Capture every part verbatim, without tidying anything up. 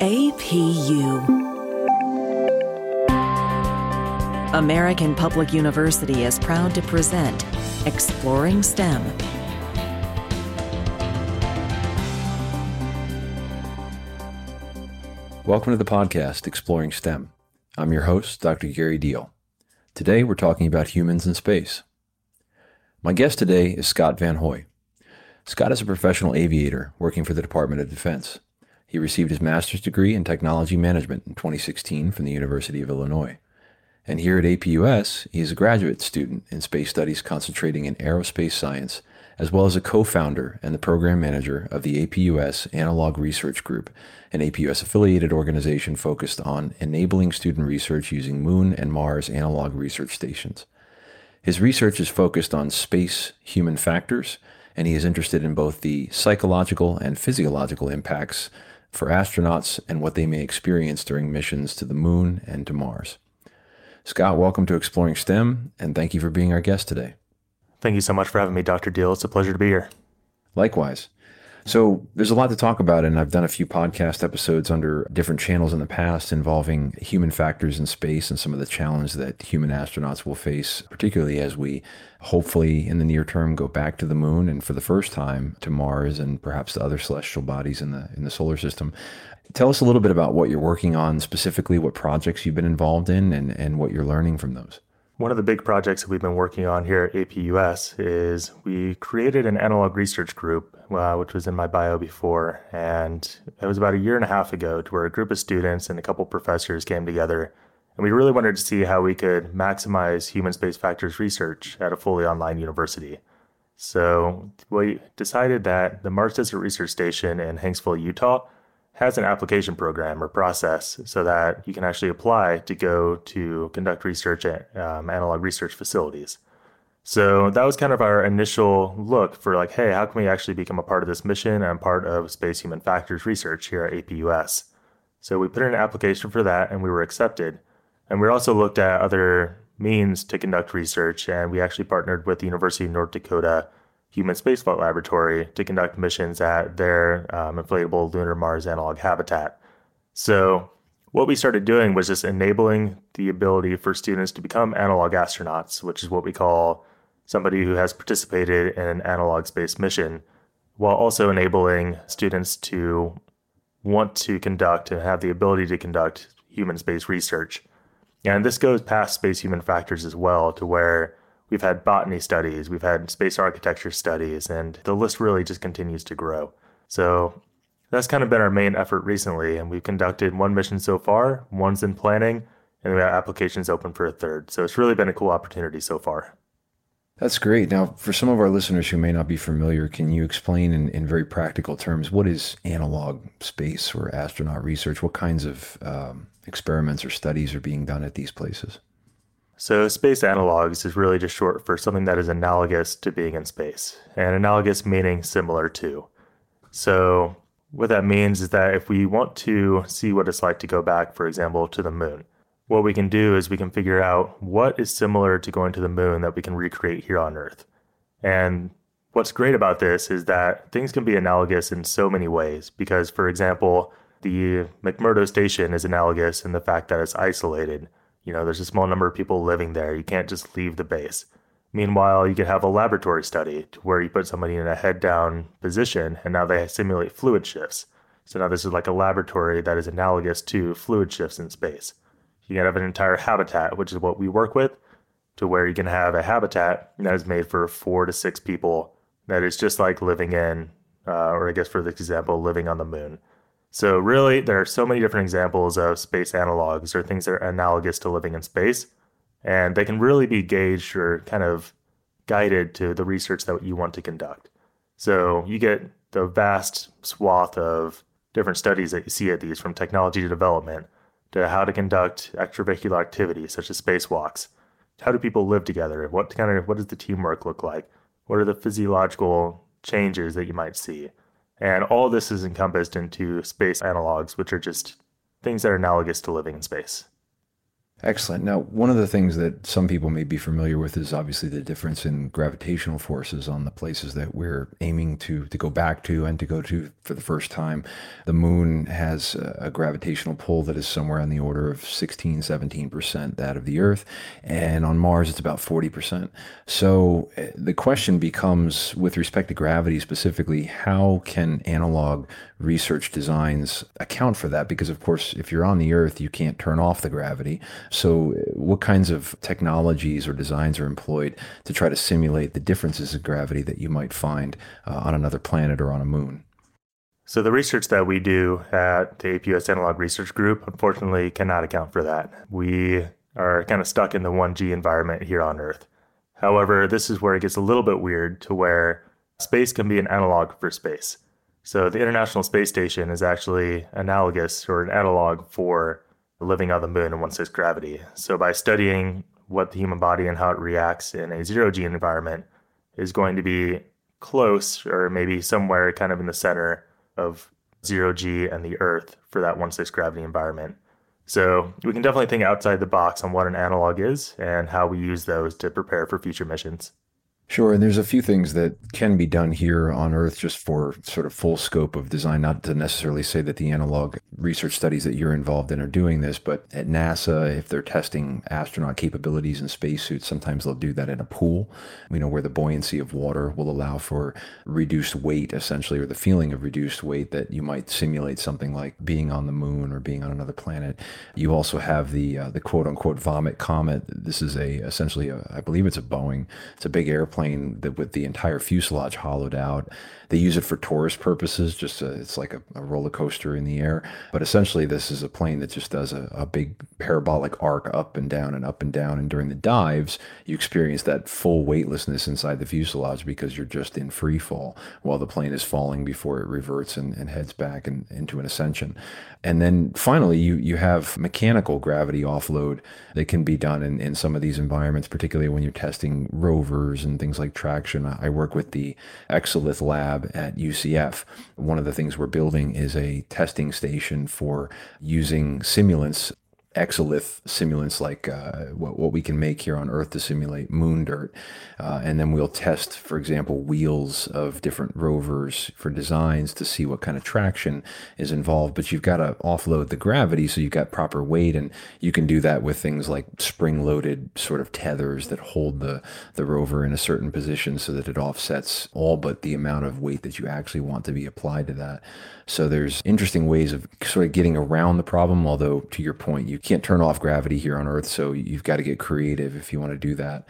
A P U. American Public University is proud to present Exploring STEM. Welcome to the podcast, Exploring STEM. I'm your host, Doctor Gary Deal. Today, we're talking about humans in space. My guest today is Scott Van Hoy. Scott is a professional aviator working for the Department of Defense. He received his master's degree in technology management in twenty sixteen from the University of Illinois. And here at A P U S, he is a graduate student in space studies concentrating in aerospace science, as well as a co-founder and the program manager of the A P U S Analog Research Group, an A P U S-affiliated organization focused on enabling student research using Moon and Mars analog research stations. His research is focused on space-human factors, and he is interested in both the psychological and physiological impacts for astronauts and what they may experience during missions to the Moon and to Mars. Scott, welcome to Exploring STEM, and thank you for being our guest today. Thank you so much for having me, Doctor Deal. It's a pleasure to be here. Likewise. So there's a lot to talk about, and I've done a few podcast episodes under different channels in the past involving human factors in space and some of the challenges that human astronauts will face, particularly as we hopefully in the near term go back to the Moon and for the first time to Mars and perhaps to other celestial bodies in the in the solar system. Tell us a little bit about what you're working on specifically, what projects you've been involved in, and, and what you're learning from those. One of the big projects that we've been working on here at A P U S is we created an analog research group, uh, which was in my bio before, and it was about a year and a half ago to where a group of students and a couple professors came together, and we really wanted to see how we could maximize human space factors research at a fully online university. So we decided that the Mars Desert Research Station in Hanksville, Utah, has an application program or process so that you can actually apply to go to conduct research at um, analog research facilities. So that was kind of our initial look for like, hey, how can we actually become a part of this mission and part of space human factors research here at A P U S? So we put in an application for that and we were accepted. And we also looked at other means to conduct research, and we actually partnered with the University of North Dakota Human Space Flight Laboratory to conduct missions at their um, Inflatable Lunar Mars Analog Habitat. So what we started doing was just enabling the ability for students to become analog astronauts, which is what we call somebody who has participated in an analog space mission, while also enabling students to want to conduct and have the ability to conduct human space research. And this goes past space human factors as well, to where we've had botany studies, we've had space architecture studies, and the list really just continues to grow. So that's kind of been our main effort recently, and we've conducted one mission so far, one's in planning, and we have applications open for a third. So it's really been a cool opportunity so far. That's great. Now, for some of our listeners who may not be familiar, can you explain in, in very practical terms, what is analog space or astronaut research? What kinds of um, experiments or studies are being done at these places? So space analogs is really just short for something that is analogous to being in space, and analogous meaning similar to. So what that means is that if we want to see what it's like to go back, for example, to the moon, what we can do is we can figure out what is similar to going to the moon that we can recreate here on Earth. And what's great about this is that things can be analogous in so many ways, because, for example, the McMurdo Station is analogous in the fact that it's isolated. You know, there's a small number of people living there. You can't just leave the base. Meanwhile, you could have a laboratory study to where you put somebody in a head-down position, and now they simulate fluid shifts. So now this is like a laboratory that is analogous to fluid shifts in space. You can have an entire habitat, which is what we work with, to where you can have a habitat that is made for four to six people that is just like living in, uh, or I guess for the example, living on the moon. So really, there are so many different examples of space analogs or things that are analogous to living in space, and they can really be gauged or kind of guided to the research that you want to conduct. So you get the vast swath of different studies that you see at these, from technology to development, to how to conduct extravehicular activities such as spacewalks. How do people live together? What kind of what does the teamwork look like? What are the physiological changes that you might see? And all this is encompassed into space analogs, which are just things that are analogous to living in space. Excellent. Now, one of the things that some people may be familiar with is obviously the difference in gravitational forces on the places that we're aiming to to go back to and to go to for the first time. The moon has a gravitational pull that is somewhere on the order of sixteen, seventeen percent that of the Earth. And on Mars, it's about forty percent. So the question becomes, with respect to gravity specifically, how can analog research designs account for that? Because, of course, if you're on the Earth, you can't turn off the gravity. So what kinds of technologies or designs are employed to try to simulate the differences in gravity that you might find uh, on another planet or on a moon? So the research that we do at the A P U S Analog Research Group, unfortunately, cannot account for that. We are kind of stuck in the one G environment here on Earth. However, this is where it gets a little bit weird, to where space can be an analog for space. So the International Space Station is actually analogous, or an analog, for living on the moon in one sense gravity. So by studying what the human body and how it reacts in a zero G environment is going to be close, or maybe somewhere kind of in the center of zero G and the Earth for that one sense gravity environment. So we can definitely think outside the box on what an analog is and how we use those to prepare for future missions. Sure. And there's a few things that can be done here on Earth just for sort of full scope of design, not to necessarily say that the analog research studies that you're involved in are doing this, but at NASA, if they're testing astronaut capabilities in spacesuits, sometimes they'll do that in a pool, you know, where the buoyancy of water will allow for reduced weight, essentially, or the feeling of reduced weight that you might simulate something like being on the moon or being on another planet. You also have the uh, the quote unquote vomit comet. This is a essentially, a, I believe it's a Boeing. It's a big airplane. Plane that with the entire fuselage hollowed out. They use it for tourist purposes, just a, it's like a, a roller coaster in the air. But essentially, this is a plane that just does a, a big parabolic arc up and down and up and down. And during the dives, you experience that full weightlessness inside the fuselage because you're just in free fall while the plane is falling before it reverts and, and heads back and, into an ascension. And then finally, you, you have mechanical gravity offload that can be done in, in some of these environments, particularly when you're testing rovers and things. Things like traction. I work with the Exolith lab at U C F. One of the things we're building is a testing station for using simulants, Exolith simulants, like uh, what, what we can make here on Earth to simulate moon dirt. Uh, and then we'll test, for example, wheels of different rovers for designs to see what kind of traction is involved. But you've got to offload the gravity so you've got proper weight. And you can do that with things like spring-loaded sort of tethers that hold the, the rover in a certain position so that it offsets all but the amount of weight that you actually want to be applied to that. So there's interesting ways of sort of getting around the problem, although to your point, you can't turn off gravity here on Earth, so you've got to get creative if you want to do that.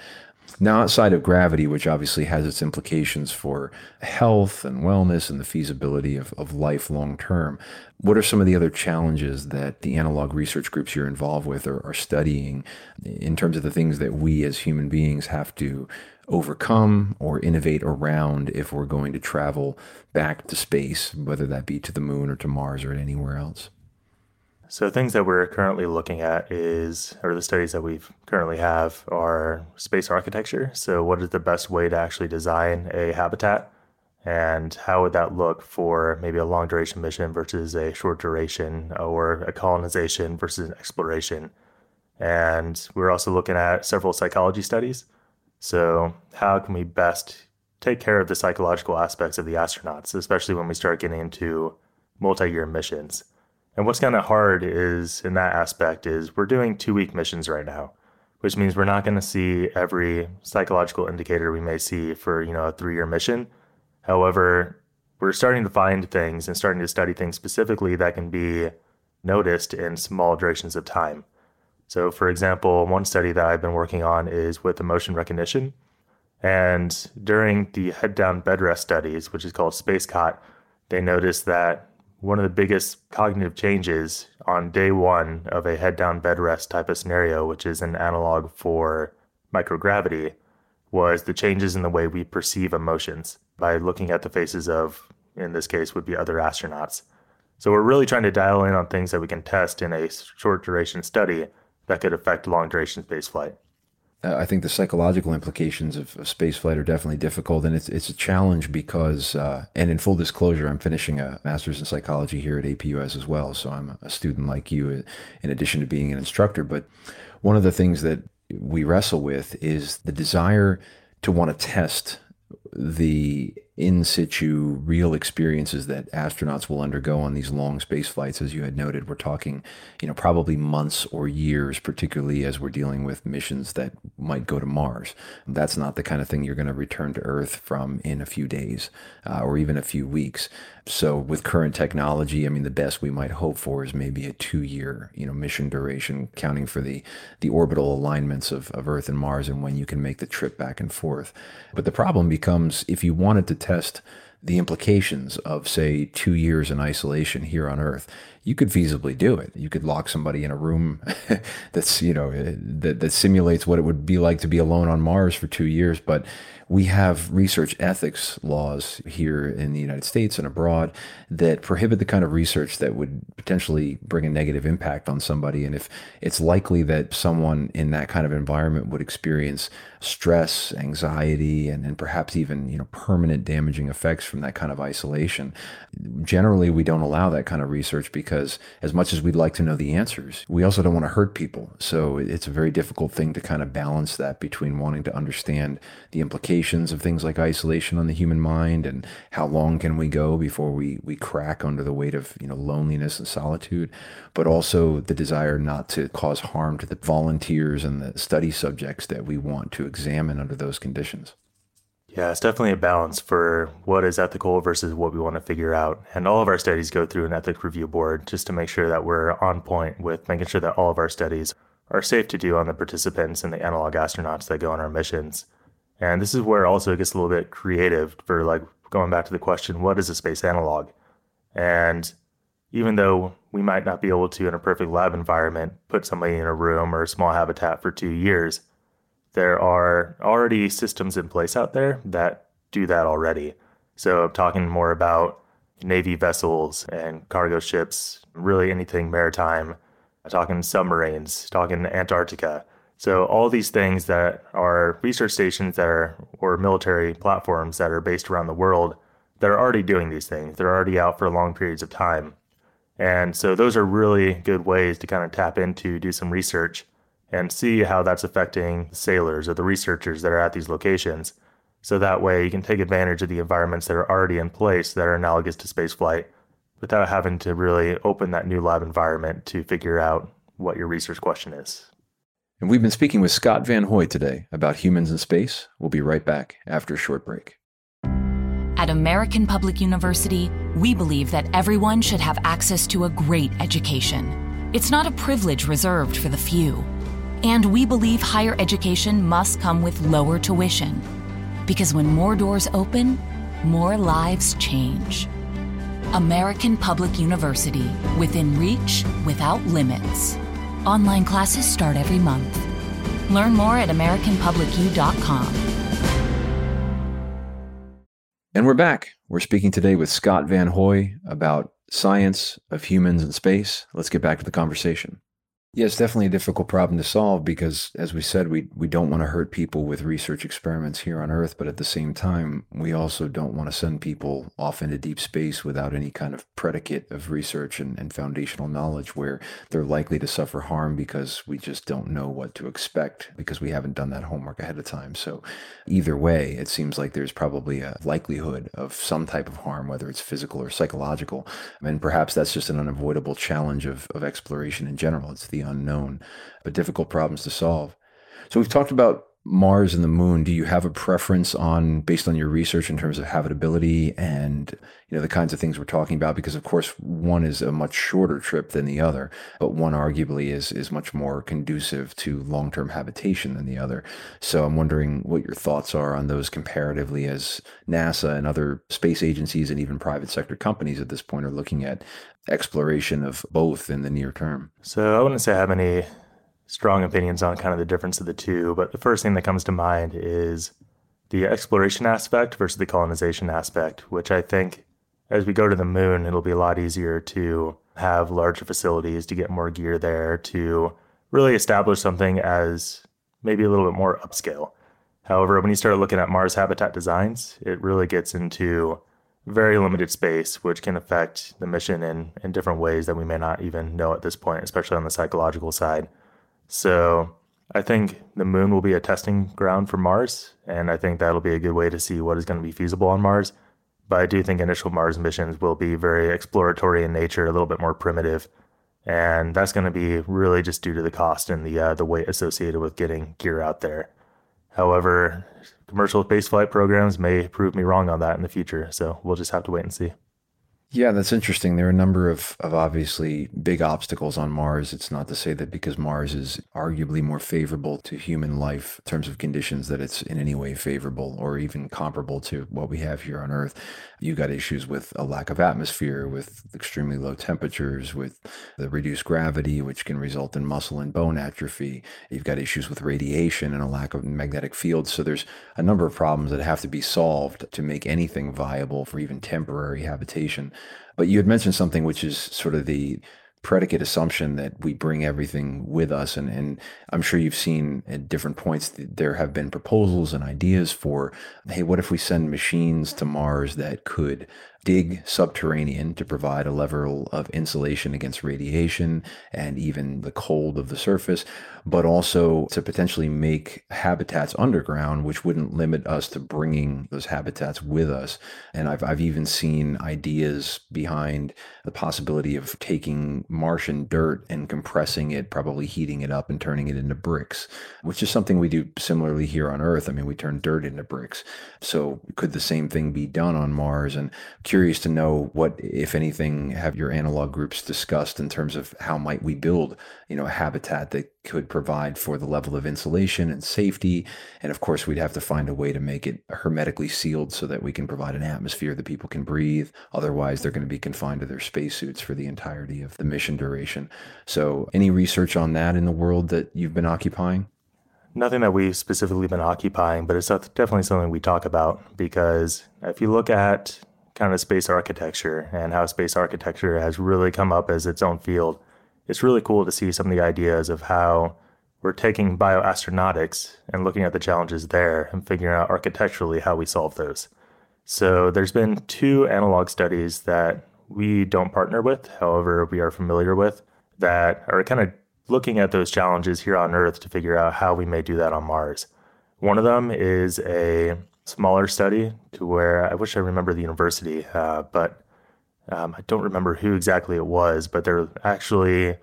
Now, outside of gravity, which obviously has its implications for health and wellness and the feasibility of, of life long term, what are some of the other challenges that the analog research groups you're involved with are, are studying in terms of the things that we as human beings have to overcome or innovate around if we're going to travel back to space, whether that be to the moon or to Mars or anywhere else? So things that we're currently looking at is, or the studies that we currently have, are space architecture. So what is the best way to actually design a habitat? And how would that look for maybe a long duration mission versus a short duration, or a colonization versus an exploration? And we're also looking at several psychology studies. So how can we best take care of the psychological aspects of the astronauts, especially when we start getting into multi-year missions? And what's kind of hard is, in that aspect, is we're doing two-week missions right now, which means we're not going to see every psychological indicator we may see for, you know, a three-year mission. However, we're starting to find things and starting to study things specifically that can be noticed in small durations of time. So, for example, one study that I've been working on is with emotion recognition. And during the head-down bed rest studies, which is called SpaceCot, they noticed that one of the biggest cognitive changes on day one of a head-down bed rest type of scenario, which is an analog for microgravity, was the changes in the way we perceive emotions by looking at the faces of, in this case, would be other astronauts. So we're really trying to dial in on things that we can test in a short duration study that could affect long duration spaceflight. uh, I think the psychological implications of, of spaceflight are definitely difficult, and it's it's a challenge because, uh, and in full disclosure, I'm finishing a master's in psychology here at A P U S as well, so I'm a student like you in addition to being an instructor. But one of the things that we wrestle with is the desire to want to test the in situ real experiences that astronauts will undergo on these long space flights. As you had noted, we're talking, you know, probably months or years, particularly as we're dealing with missions that might go to Mars. That's not the kind of thing you're going to return to Earth from in a few days uh, or even a few weeks. So with current technology, I mean, the best we might hope for is maybe a two-year, you know, mission duration, counting for the the orbital alignments of, of Earth and Mars and when you can make the trip back and forth. But the problem becomes, if you wanted to test the implications of, say, two years in isolation here on Earth, you could feasibly do it. You could lock somebody in a room that's, you know, that, that simulates what it would be like to be alone on Mars for two years. But we have research ethics laws here in the United States and abroad that prohibit the kind of research that would potentially bring a negative impact on somebody. And if it's likely that someone in that kind of environment would experience stress, anxiety, and, and perhaps even, you know, permanent damaging effects from that kind of isolation, generally we don't allow that kind of research because as much as we'd like to know the answers, we also don't want to hurt people. So it's a very difficult thing to kind of balance that between wanting to understand the implications of things like isolation on the human mind and how long can we go before we we crack under the weight of, you know, loneliness and solitude, but also the desire not to cause harm to the volunteers and the study subjects that we want to examine under those conditions. Yeah, it's definitely a balance for what is ethical versus what we want to figure out. And all of our studies go through an ethics review board just to make sure that we're on point with making sure that all of our studies are safe to do on the participants and the analog astronauts that go on our missions. And this is where also it gets a little bit creative for, like, going back to the question, what is a space analog? And even though we might not be able to, in a perfect lab environment, put somebody in a room or a small habitat for two years, there are already systems in place out there that do that already. So I'm talking more about Navy vessels and cargo ships, really anything maritime, I'm talking submarines, talking Antarctica. So all these things that are research stations that are, or military platforms that are based around the world, that are already doing these things. They're already out for long periods of time. And so those are really good ways to kind of tap into, do some research, and see how that's affecting the sailors or the researchers that are at these locations. So that way you can take advantage of the environments that are already in place that are analogous to spaceflight without having to really open that new lab environment to figure out what your research question is. And we've been speaking with Scott Van Hoy today about humans in space. We'll be right back after a short break. At American Public University, we believe that everyone should have access to a great education. It's not a privilege reserved for the few. And we believe higher education must come with lower tuition. Because when more doors open, more lives change. American Public University, within reach, without limits. Online classes start every month. Learn more at american public u dot com. And we're back. We're speaking today with Scott Van Hoy about science of humans in space. Let's get back to the conversation. Yeah, it's definitely a difficult problem to solve because, as we said, we, we don't want to hurt people with research experiments here on Earth, but at the same time, we also don't want to send people off into deep space without any kind of predicate of research and, and foundational knowledge where they're likely to suffer harm because we just don't know what to expect because we haven't done that homework ahead of time. So either way, it seems like there's probably a likelihood of some type of harm, whether it's physical or psychological, and perhaps that's just an unavoidable challenge of, of exploration in general. It's the unknown, but difficult problems to solve. So we've talked about Mars and the moon. Do you have a preference on, based on your research, in terms of habitability and, you know, the kinds of things we're talking about? Because of course, one is a much shorter trip than the other, but one arguably is is much more conducive to long-term habitation than the other. So I'm wondering what your thoughts are on those comparatively, as NASA and other space agencies and even private sector companies at this point are looking at exploration of both in the near term. So I wouldn't say I have any strong opinions on kind of the difference of the two, but the first thing that comes to mind is the exploration aspect versus the colonization aspect, which I think as we go to the moon, it'll be a lot easier to have larger facilities, to get more gear there, to really establish something as maybe a little bit more upscale. However, when you start looking at Mars habitat designs, it really gets into very limited space, which can affect the mission in, in different ways that we may not even know at this point, especially on the psychological side. So I think the moon will be a testing ground for Mars, and I think that'll be a good way to see what is going to be feasible on Mars. But I do think initial Mars missions will be very exploratory in nature, a little bit more primitive. And that's going to be really just due to the cost and the uh, the weight associated with getting gear out there. However, commercial spaceflight programs may prove me wrong on that in the future, so we'll just have to wait and see. Yeah, that's interesting. There are a number of, of obviously big obstacles on Mars. It's not to say that because Mars is arguably more favorable to human life in terms of conditions that it's in any way favorable or even comparable to what we have here on Earth. You got issues with a lack of atmosphere, with extremely low temperatures, with the reduced gravity, which can result in muscle and bone atrophy. You've got issues with radiation and a lack of magnetic fields. So there's a number of problems that have to be solved to make anything viable for even temporary habitation. But you had mentioned something which is sort of the predicate assumption that we bring everything with us. And, and I'm sure you've seen at different points, there have been proposals and ideas for, hey, what if we send machines to Mars that could dig subterranean to provide a level of insulation against radiation and even the cold of the surface, but also to potentially make habitats underground, which wouldn't limit us to bringing those habitats with us. And I've, I've even seen ideas behind the possibility of taking Martian dirt and compressing it, probably heating it up and turning it into bricks, which is something we do similarly here on Earth. I mean, we turn dirt into bricks. So could the same thing be done on Mars? And curious to know what, if anything, have your analog groups discussed in terms of how might we build, you know, a habitat that could provide for the level of insulation and safety. And of course, we'd have to find a way to make it hermetically sealed so that we can provide an atmosphere that people can breathe. Otherwise, they're going to be confined to their spacesuits for the entirety of the mission duration. So any research on that in the world that you've been occupying? Nothing that we've specifically been occupying, but it's definitely something we talk about, because if you look at kind of space architecture and how space architecture has really come up as its own field, it's really cool to see some of the ideas of how we're taking bioastronautics and looking at the challenges there and figuring out architecturally how we solve those. So there's been two analog studies that we don't partner with, however, we are familiar with, that are kind of looking at those challenges here on Earth to figure out how we may do that on Mars. One of them is a smaller study to where I wish I remember the university, uh, but um, I don't remember who exactly it was, but they're actually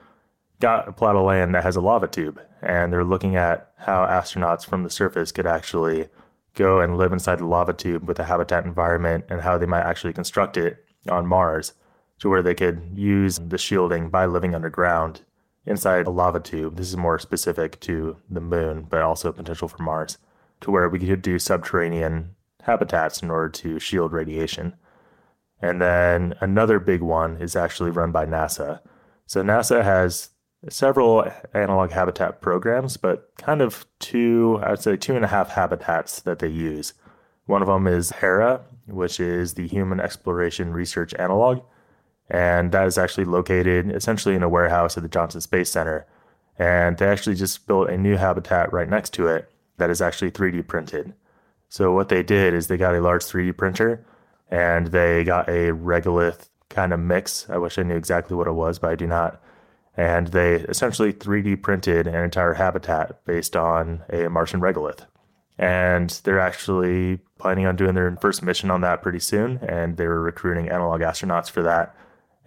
got a plot of land that has a lava tube, and they're looking at how astronauts from the surface could actually go and live inside the lava tube with a habitat environment and how they might actually construct it on Mars to where they could use the shielding by living underground inside a lava tube. This is more specific to the moon, but also potential for Mars, to where we could do subterranean habitats in order to shield radiation. And then another big one is actually run by NASA. So NASA has several analog habitat programs, but kind of two, I'd say two and a half habitats that they use. One of them is HERA, which is the Human Exploration Research Analog. And that is actually located essentially in a warehouse at the Johnson Space Center. And they actually just built a new habitat right next to it that is actually three D printed. So what they did is they got a large three D printer and they got a regolith kind of mix. I wish I knew exactly what it was, but I do not. And they essentially three D printed an entire habitat based on a Martian regolith. And they're actually planning on doing their first mission on that pretty soon. And they were recruiting analog astronauts for that.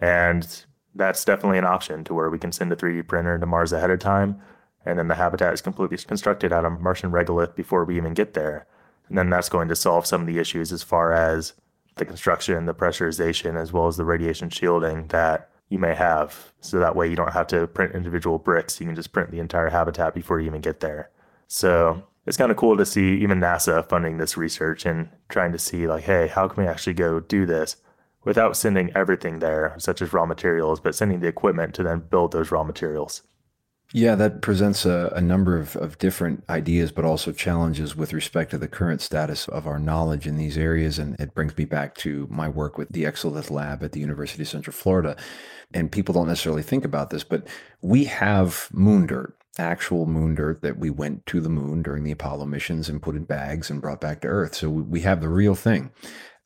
And that's definitely an option to where we can send a three D printer to Mars ahead of time. And then the habitat is completely constructed out of Martian regolith before we even get there. And then that's going to solve some of the issues as far as the construction, the pressurization, as well as the radiation shielding that you may have. So that way you don't have to print individual bricks. You can just print the entire habitat before you even get there. So it's kind of cool to see even NASA funding this research and trying to see like, hey, how can we actually go do this without sending everything there, such as raw materials, but sending the equipment to then build those raw materials. Yeah, that presents a, a number of, of different ideas, but also challenges with respect to the current status of our knowledge in these areas. And it brings me back to my work with the Exolith lab at the University of Central Florida. And people don't necessarily think about this, but we have moon dirt. actual moon dirt that we went to the moon during the Apollo missions and put in bags and brought back to Earth. So we have the real thing.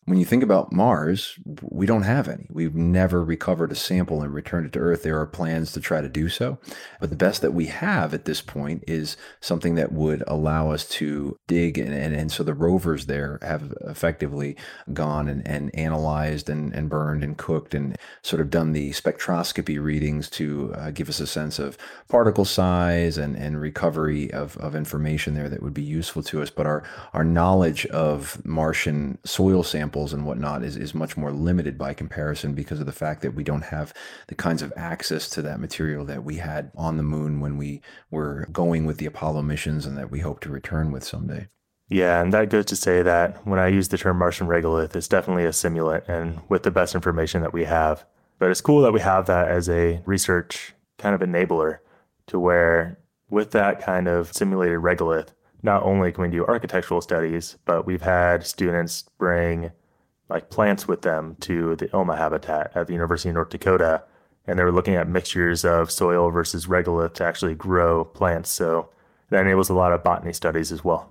When you think about Mars, we don't have any. We've never recovered a sample and returned it to Earth. There are plans to try to do so. But the best that we have at this point is something that would allow us to dig. And, and, and so the rovers there have effectively gone and, and analyzed and, and burned and cooked and sort of done the spectroscopy readings to uh, give us a sense of particle size and, and recovery of, of information there that would be useful to us. But our, our knowledge of Martian soil samples and whatnot is, is much more limited by comparison because of the fact that we don't have the kinds of access to that material that we had on the moon when we were going with the Apollo missions and that we hope to return with someday. Yeah, and that goes to say that when I use the term Martian regolith, it's definitely a simulant and with the best information that we have. But it's cool that we have that as a research kind of enabler to where with that kind of simulated regolith, not only can we do architectural studies, but we've had students bring like plants with them to the Ilma habitat at the University of North Dakota. And they were looking at mixtures of soil versus regolith to actually grow plants. So that enables a lot of botany studies as well.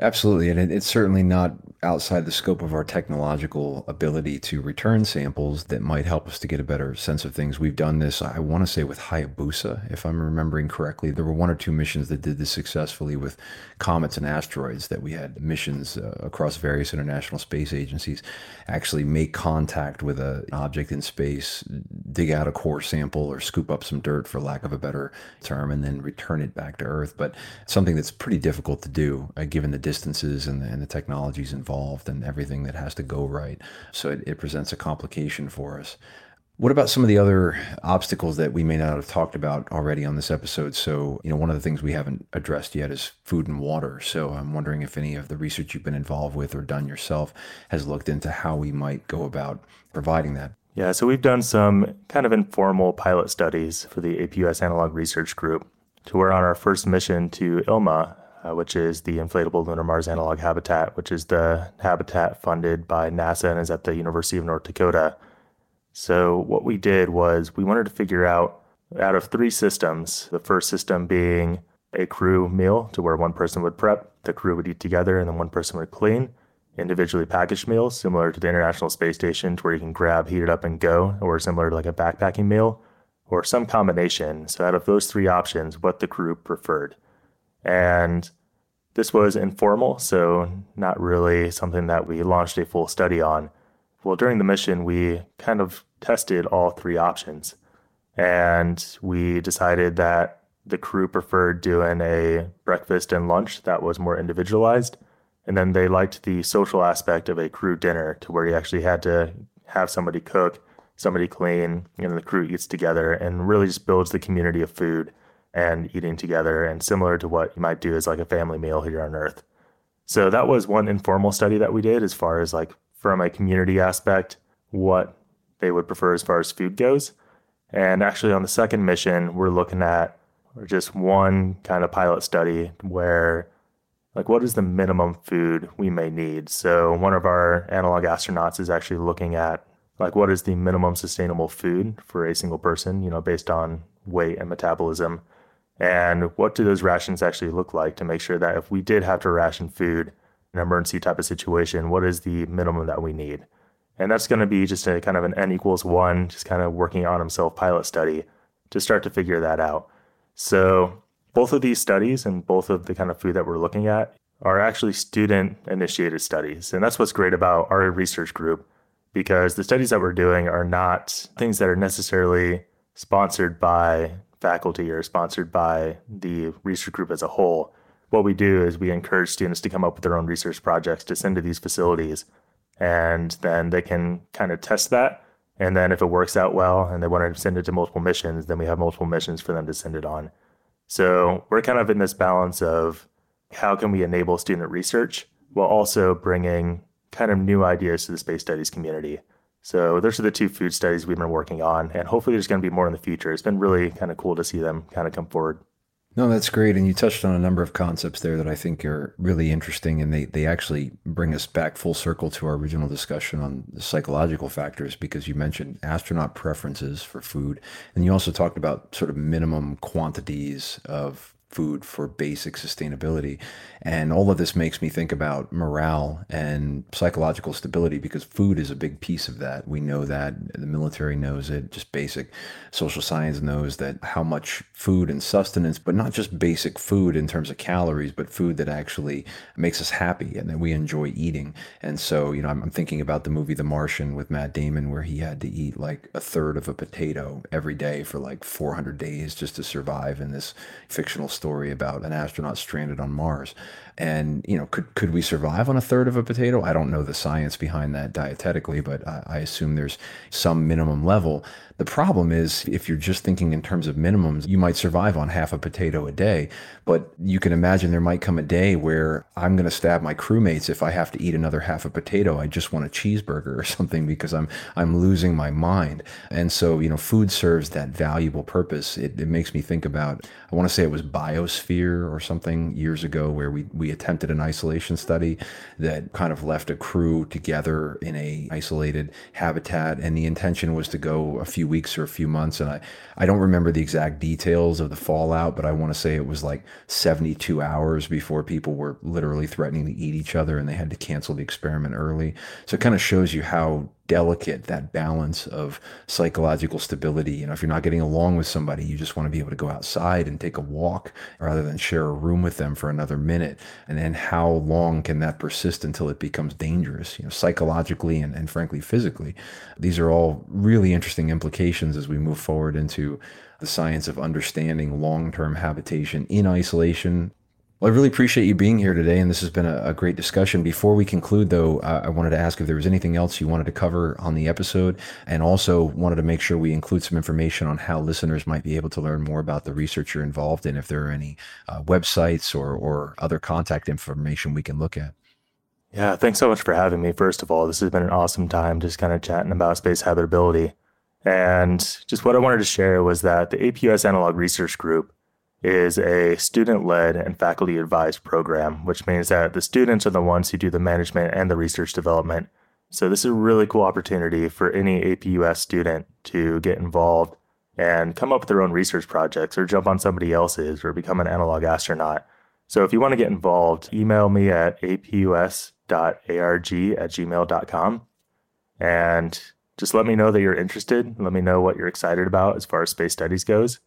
Absolutely. And it, it's certainly not outside the scope of our technological ability to return samples that might help us to get a better sense of things. We've done this, I want to say, with Hayabusa, if I'm remembering correctly. There were one or two missions that did this successfully with comets and asteroids that we had missions uh, across various international space agencies actually make contact with a, an object in space, dig out a core sample or scoop up some dirt, for lack of a better term, and then return it back to Earth. But something that's pretty difficult to do, uh, given the distance distances and the, and the technologies involved and everything that has to go right. So it, it presents a complication for us. What about some of the other obstacles that we may not have talked about already on this episode? So, you know, one of the things we haven't addressed yet is food and water. So I'm wondering if any of the research you've been involved with or done yourself has looked into how we might go about providing that. Yeah, so we've done some kind of informal pilot studies for the A P U S Analog Research Group to where on our first mission to Ilma, Uh, which is the Inflatable Lunar Mars Analog Habitat, which is the habitat funded by NASA and is at the University of North Dakota. So what we did was we wanted to figure out, out of three systems, the first system being a crew meal to where one person would prep, the crew would eat together, and then one person would clean, individually packaged meals, similar to the International Space Station, to where you can grab, heat it up, and go, or similar to like a backpacking meal, or some combination. So out of those three options, what the crew preferred. And this was informal, so not really something that we launched a full study on. Well, during the mission, we kind of tested all three options. And we decided that the crew preferred doing a breakfast and lunch that was more individualized. And then they liked the social aspect of a crew dinner to where you actually had to have somebody cook, somebody clean, and the crew eats together and really just builds the community of food and eating together, and similar to what you might do as like a family meal here on Earth. So that was one informal study that we did as far as like from a community aspect, what they would prefer as far as food goes. And actually on the second mission, we're looking at just one kind of pilot study where like what is the minimum food we may need? So one of our analog astronauts is actually looking at like what is the minimum sustainable food for a single person, you know, based on weight and metabolism. And what do those rations actually look like to make sure that if we did have to ration food in an emergency type of situation, what is the minimum that we need? And that's going to be just a kind of an N equals one, just kind of working on himself pilot study to start to figure that out. So both of these studies and both of the kind of food that we're looking at are actually student-initiated studies. And that's what's great about our research group, because the studies that we're doing are not things that are necessarily sponsored by faculty or sponsored by the research group as a whole. What we do is we encourage students to come up with their own research projects to send to these facilities, and then they can kind of test that. And then if it works out well and they want to send it to multiple missions, then we have multiple missions for them to send it on. So we're kind of in this balance of how can we enable student research while also bringing kind of new ideas to the space studies community. So those are the two food studies we've been working on, and hopefully there's going to be more in the future. It's been really kind of cool to see them kind of come forward. No, that's great. And you touched on a number of concepts there that I think are really interesting. And they, they actually bring us back full circle to our original discussion on the psychological factors, because you mentioned astronaut preferences for food. And you also talked about sort of minimum quantities of food for basic sustainability. And all of this makes me think about morale and psychological stability, because food is a big piece of that. We know that, the military knows it, just basic social science knows that how much food and sustenance, but not just basic food in terms of calories, but food that actually makes us happy and that we enjoy eating. And so, you know, I'm, I'm thinking about the movie The Martian with Matt Damon, where he had to eat like a third of a potato every day for like four hundred days just to survive in this fictional story. story about an astronaut stranded on Mars. And, you know, could could we survive on a third of a potato? I don't know the science behind that dietetically, but I, I assume there's some minimum level. The problem is, if you're just thinking in terms of minimums, you might survive on half a potato a day, but you can imagine there might come a day where I'm going to stab my crewmates if I have to eat another half a potato. I just want a cheeseburger or something because I'm I'm losing my mind. And so, you know, food serves that valuable purpose. It, it makes me think about, I want to say it was Biosphere or something years ago, where we, we attempted an isolation study that kind of left a crew together in a isolated habitat. And the intention was to go a few weeks or a few months. And I, I don't remember the exact details of the fallout, but I want to say it was like seventy-two hours before people were literally threatening to eat each other, and they had to cancel the experiment early. So it kind of shows you how delicate that balance of psychological stability. You know, if you're not getting along with somebody, you just want to be able to go outside and take a walk rather than share a room with them for another minute. And then how long can that persist until it becomes dangerous, you know, psychologically and, and frankly, physically? These are all really interesting implications as we move forward into the science of understanding long-term habitation in isolation. Well, I really appreciate you being here today, and this has been a, a great discussion. Before we conclude, though, uh, I wanted to ask if there was anything else you wanted to cover on the episode, and also wanted to make sure we include some information on how listeners might be able to learn more about the research you're involved in, if there are any uh, websites or, or other contact information we can look at. Yeah, thanks so much for having me, first of all. This has been an awesome time just kind of chatting about space habitability. And just what I wanted to share was that the A P U S Analog Research Group is a student-led and faculty-advised program, which means that the students are the ones who do the management and the research development. So this is a really cool opportunity for any A P U S student to get involved and come up with their own research projects, or jump on somebody else's, or become an analog astronaut. So if you want to get involved, email me at A P U S dot A R G at gmail dot com, and just let me know that you're interested. Let me know what you're excited about as far as space studies goes.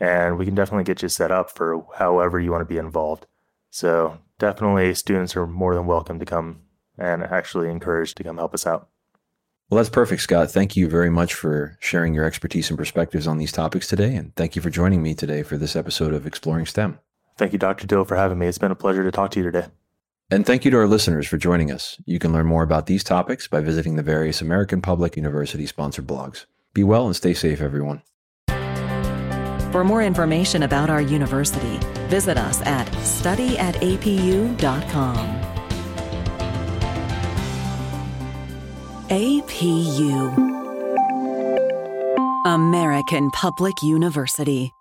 And we can definitely get you set up for however you want to be involved. So definitely students are more than welcome to come, and actually encouraged to come help us out. Well, that's perfect, Scott. Thank you very much for sharing your expertise and perspectives on these topics today. And thank you for joining me today for this episode of Exploring STEM. Thank you, Doctor Dill, for having me. It's been a pleasure to talk to you today. And thank you to our listeners for joining us. You can learn more about these topics by visiting the various American public university-sponsored blogs. Be well and stay safe, everyone. For more information about our university, visit us at study at A P U dot com. A P U, American Public University.